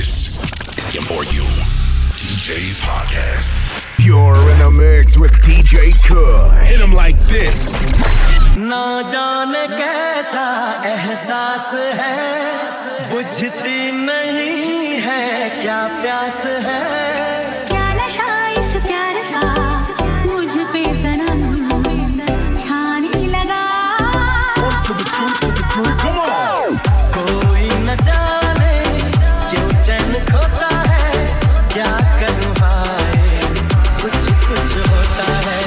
This is the M4U DJ's podcast. You're in a mix with DJ Kush. Hit him like this. Na jaane kaisa ehsaas hai, bujhti nahi hai kya pyaas hai, kya nasha is pyar ka, mujh pe sanam chhane laga. Come on. Koi na jaane kyun chain khota hai, kya karu hai, kuch hota hai.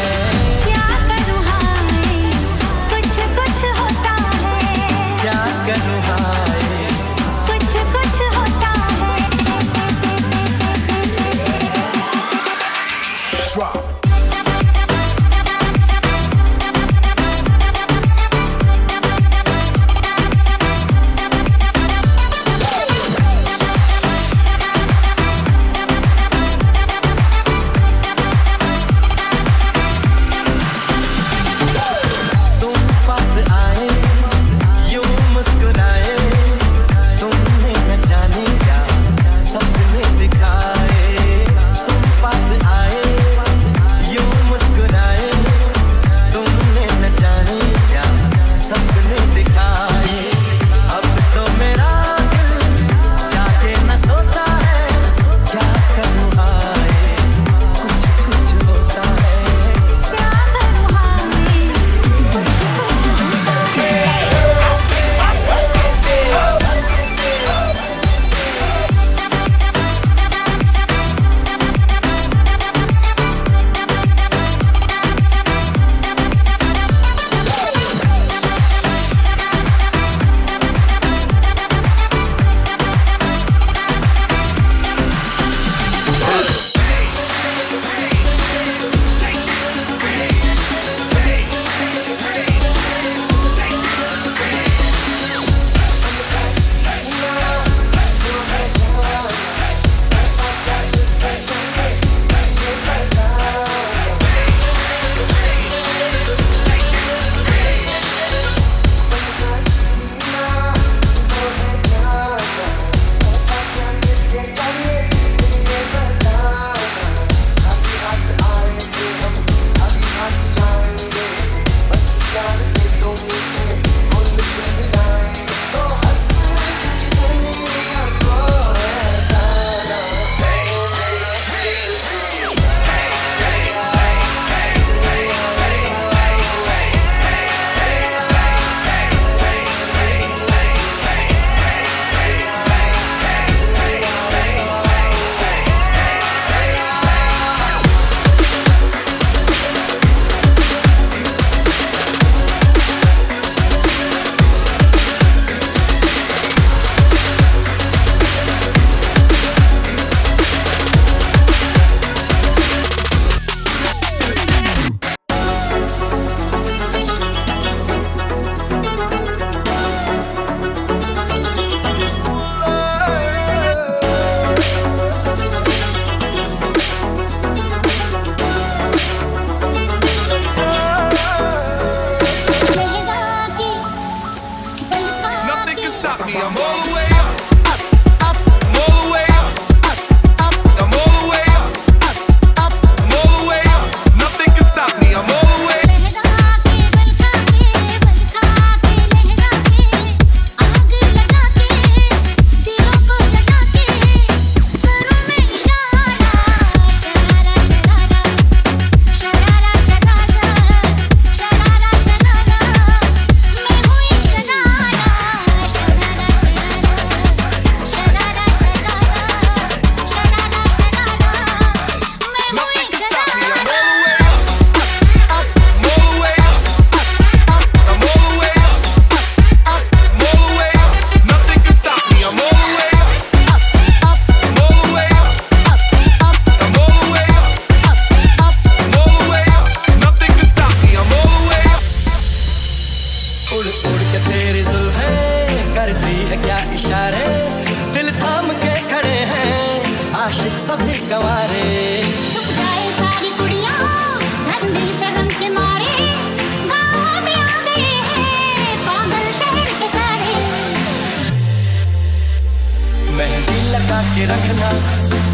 लगा के रखना,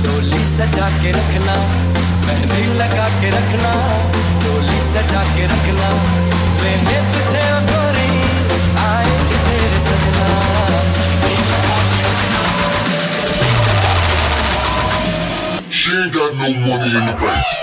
डोली सजा के रखना, मेहंदी लगा के रखना, डोली सजा के रखना, लेने तुझे गोरी आएगी तेरे सजना। She ain't got no money in the bank.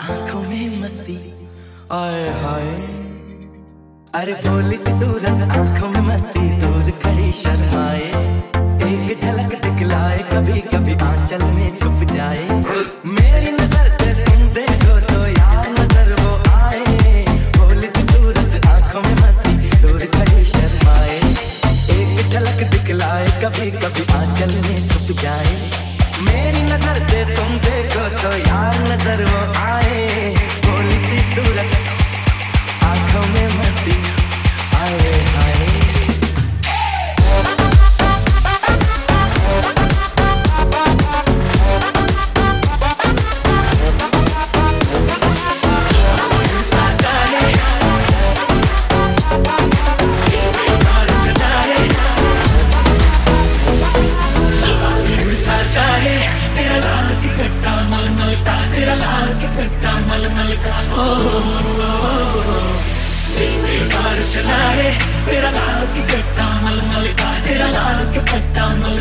आंखों में मस्ती आए हाय, अरे भोली सी सूरत आंखों में मस्ती दूर खड़ी शर्माए, एक झलक दिखलाए कभी कभी आंचल में छुप जाए, मेरी नजर से तुम देखो तो यार नजर वो आए, भोली सी सूरत आंखों में मस्ती दूर खड़ी शर्माए, एक झलक दिखलाए कभी कभी आंचल में छुप जाए, मेरी नजर से तुम देखो तो यार नजर वो आए, भोली सी सूरत आंखों में मस्ती आए आए।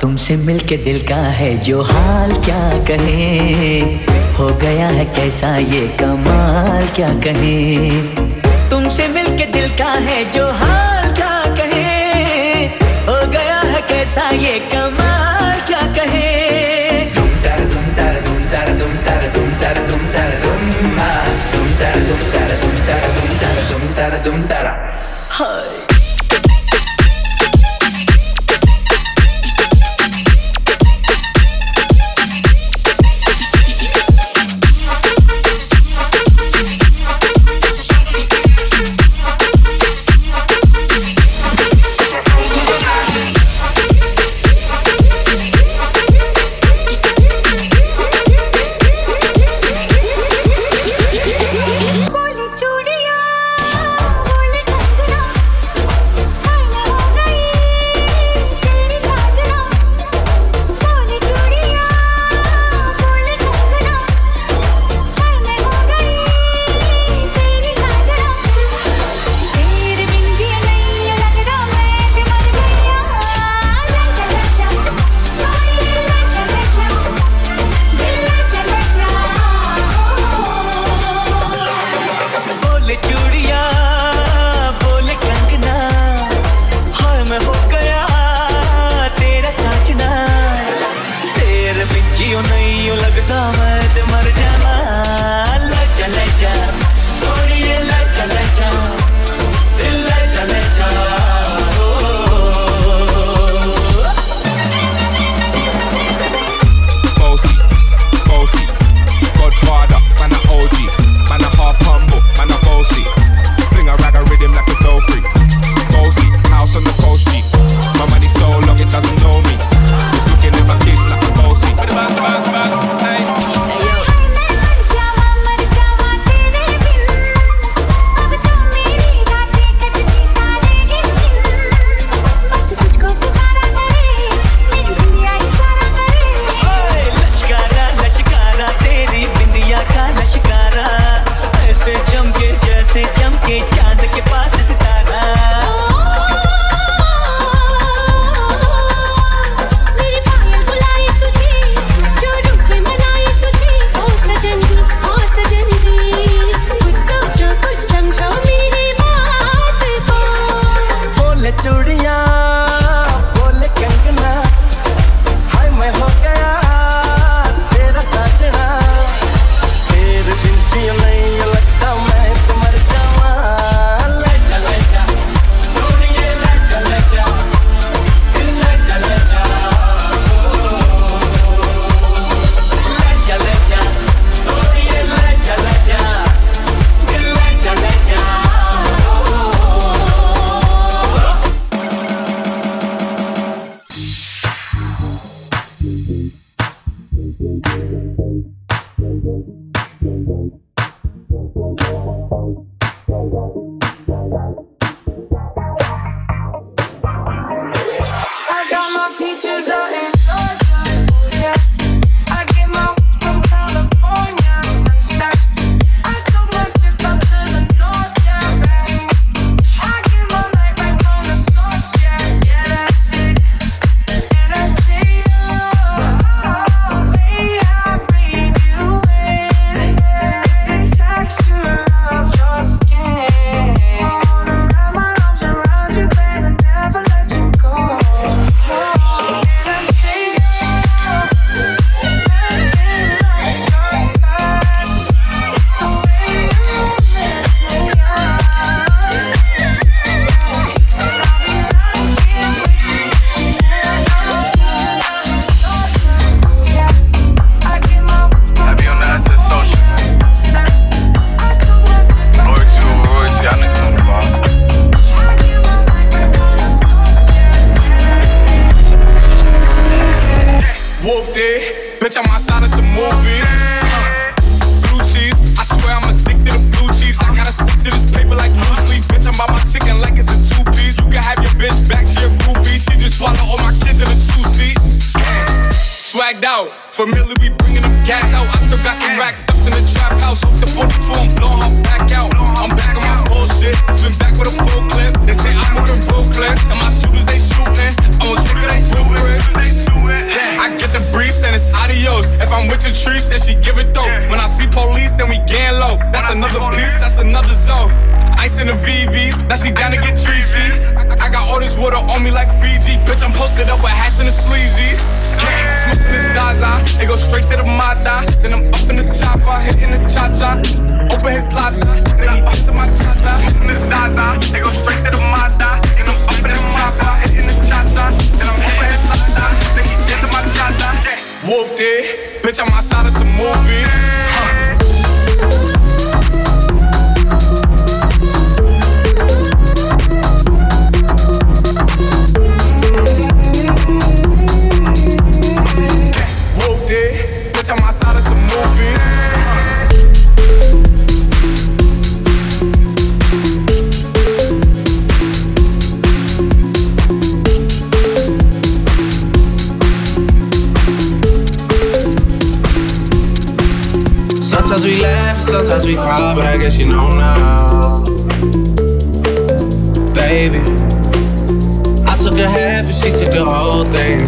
तुमसे मिलके दिल का है जो हाल क्या कहे, हो गया है कैसा ये कमाल क्या कहे, तुमसे मिलके दिल का है जो हाल क्या कहे, हो गया है कैसा ये कमाल क्या कहे, तुम तर तुम तर तुम तर तुम तर तुम तर तुम तर तुम तर तुम तर तुम तर chúng ta đặt hơi. Open his locker, then he pops in my chata.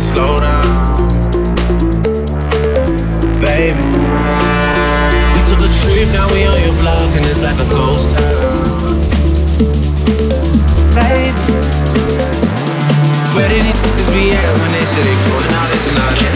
slow down, baby. We took a trip, now we on your block, and it's like a ghost town, baby. Where did these niggas be at when they said they going out and not that?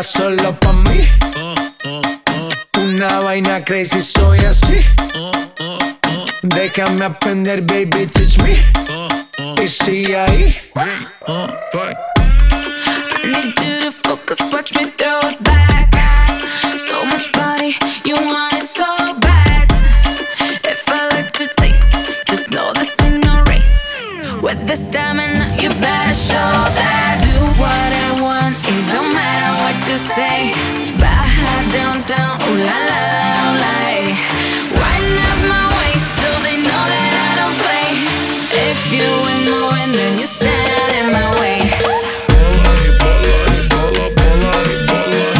Solo pa' mí, una vaina crazy, soy así. Déjame aprender, baby, teach me. Y sigue ahí. I need you to focus, watch me throw it back. So much body, you want it so bad. If I like to taste, just know this ain't no race. With the stamina, you better show that. Do what I want, it don't matter what you say. Baja downtown, ooh la la la la. Wind up my waist so they know that I don't play. If you in the wind, then you stand in my way. Bola, bola, bola, bola, bola.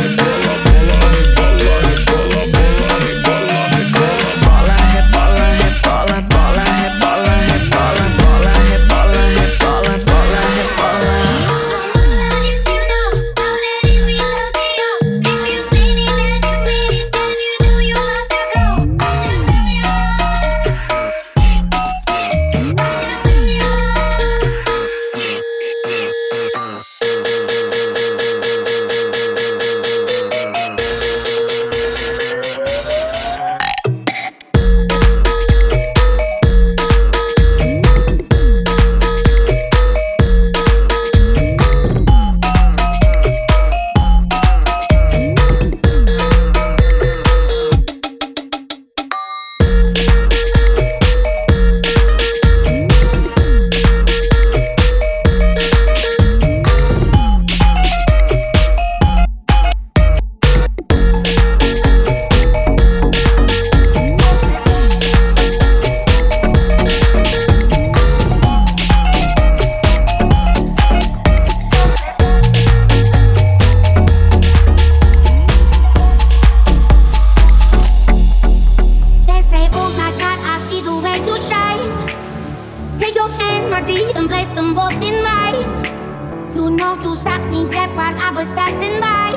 while I was passing by.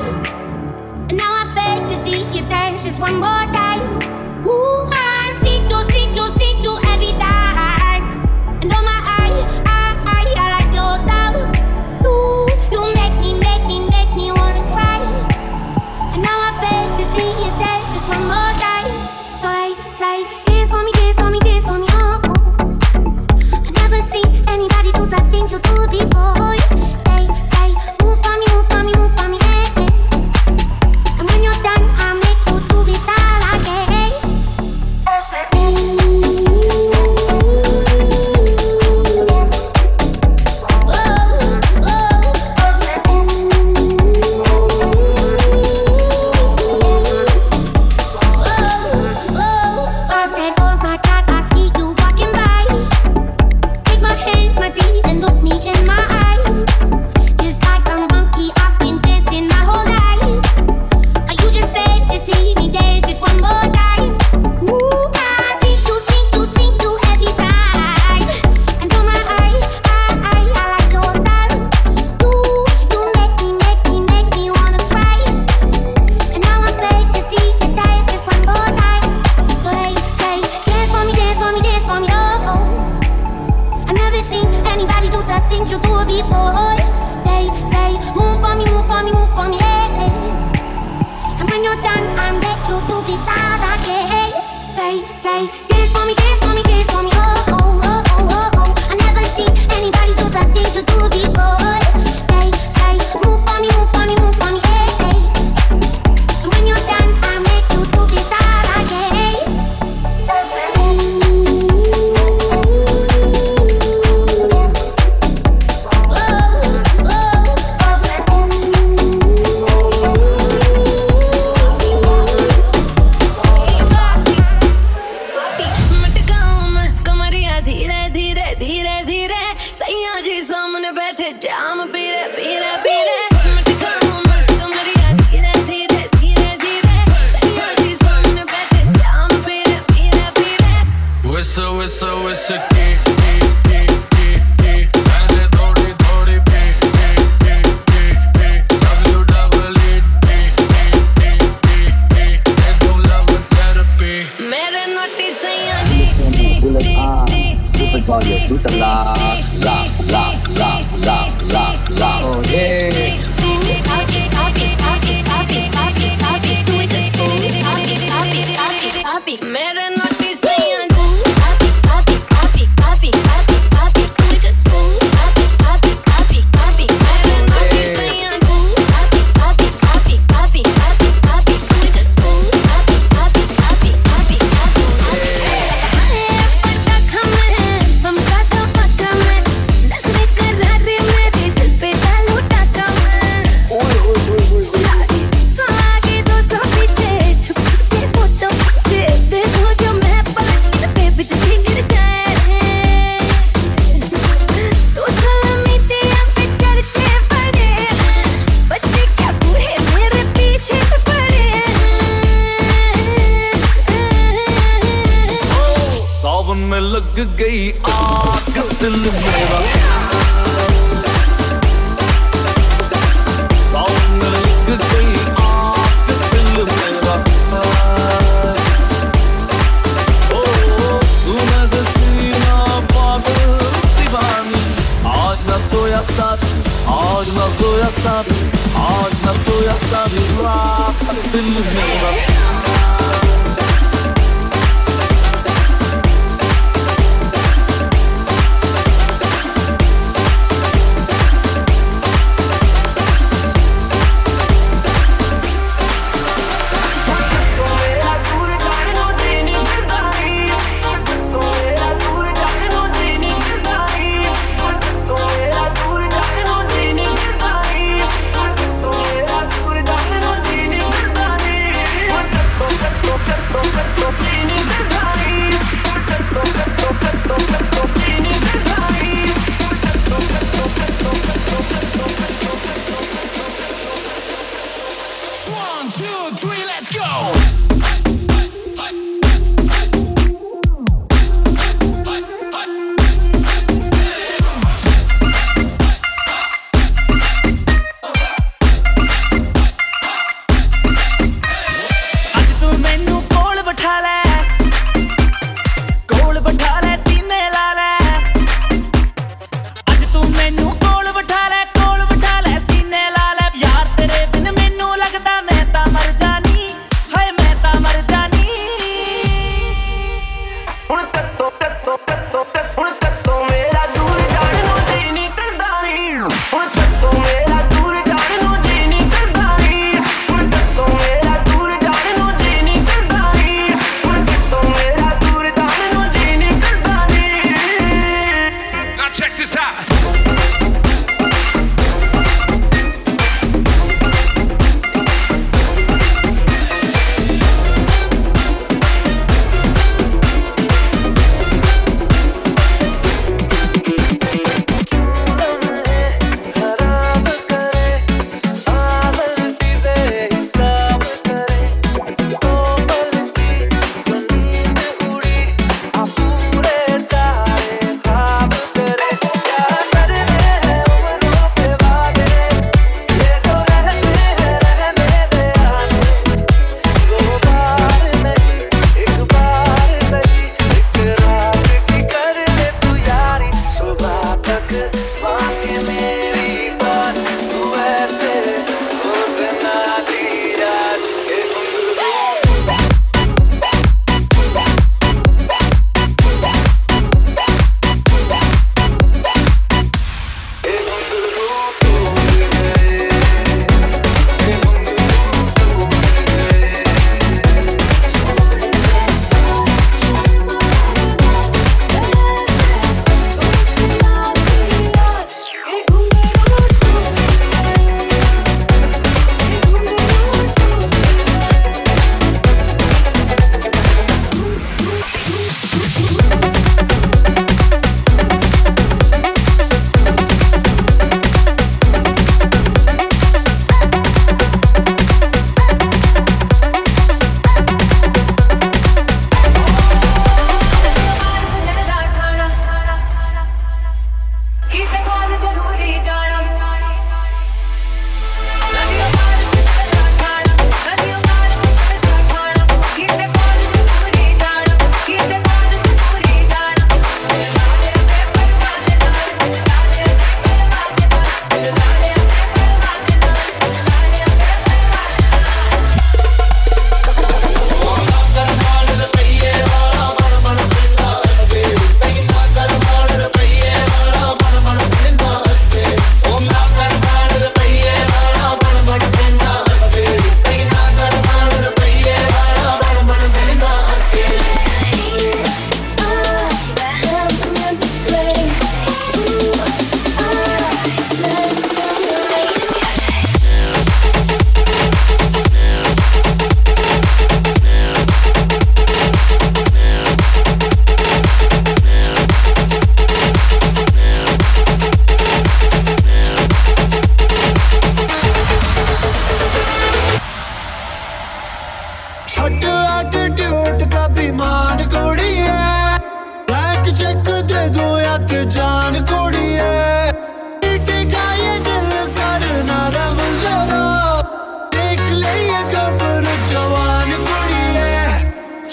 And now I beg to see you dance just one more time. Ooh, I see you every time. And oh my, I like your style. Ooh, you make me wanna cry. And now I beg to see you dance just one more time. So I say, dance for me, oh, oh. I never see anybody do the things you do before.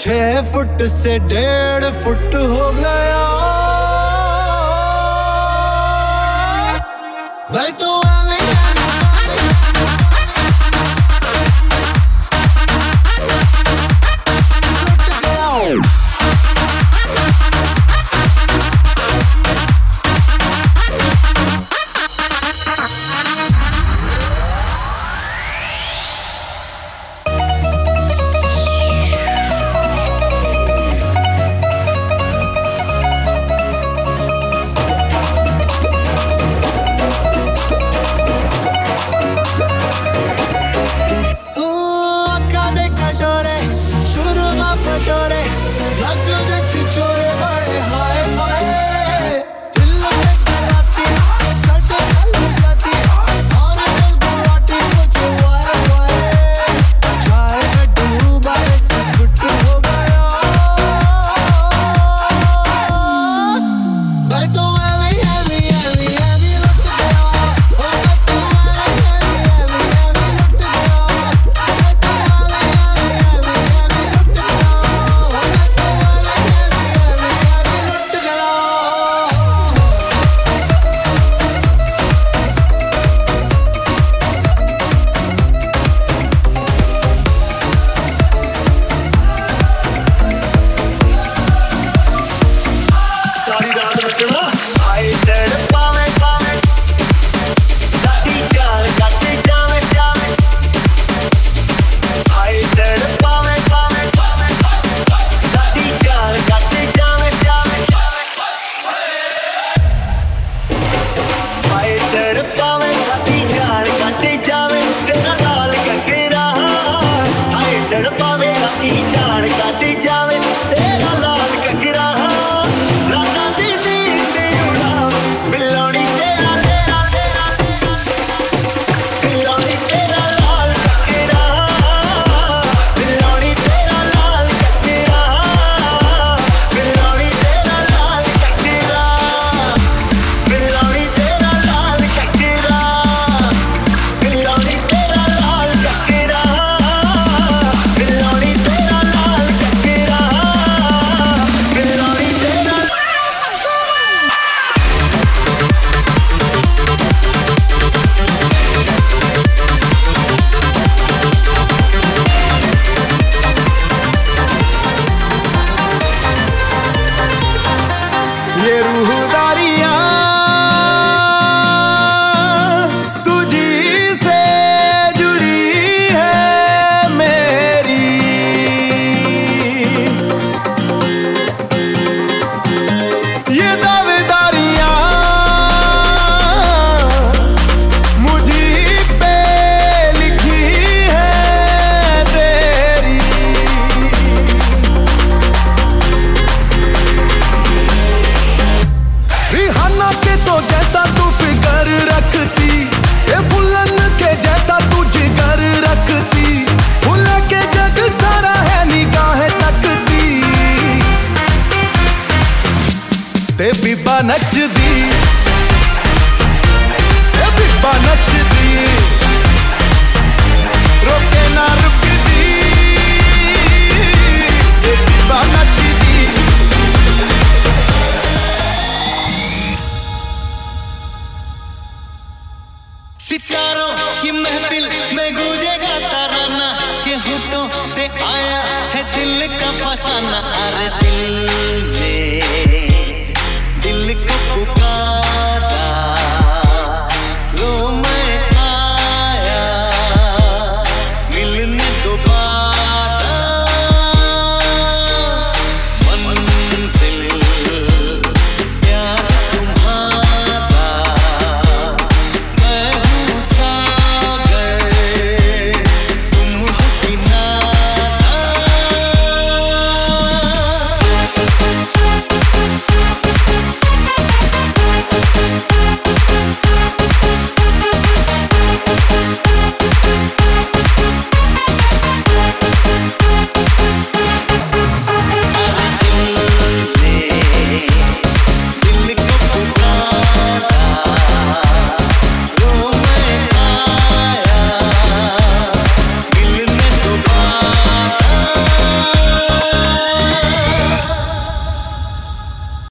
छह foot से 1.5 foot हो गया भाई।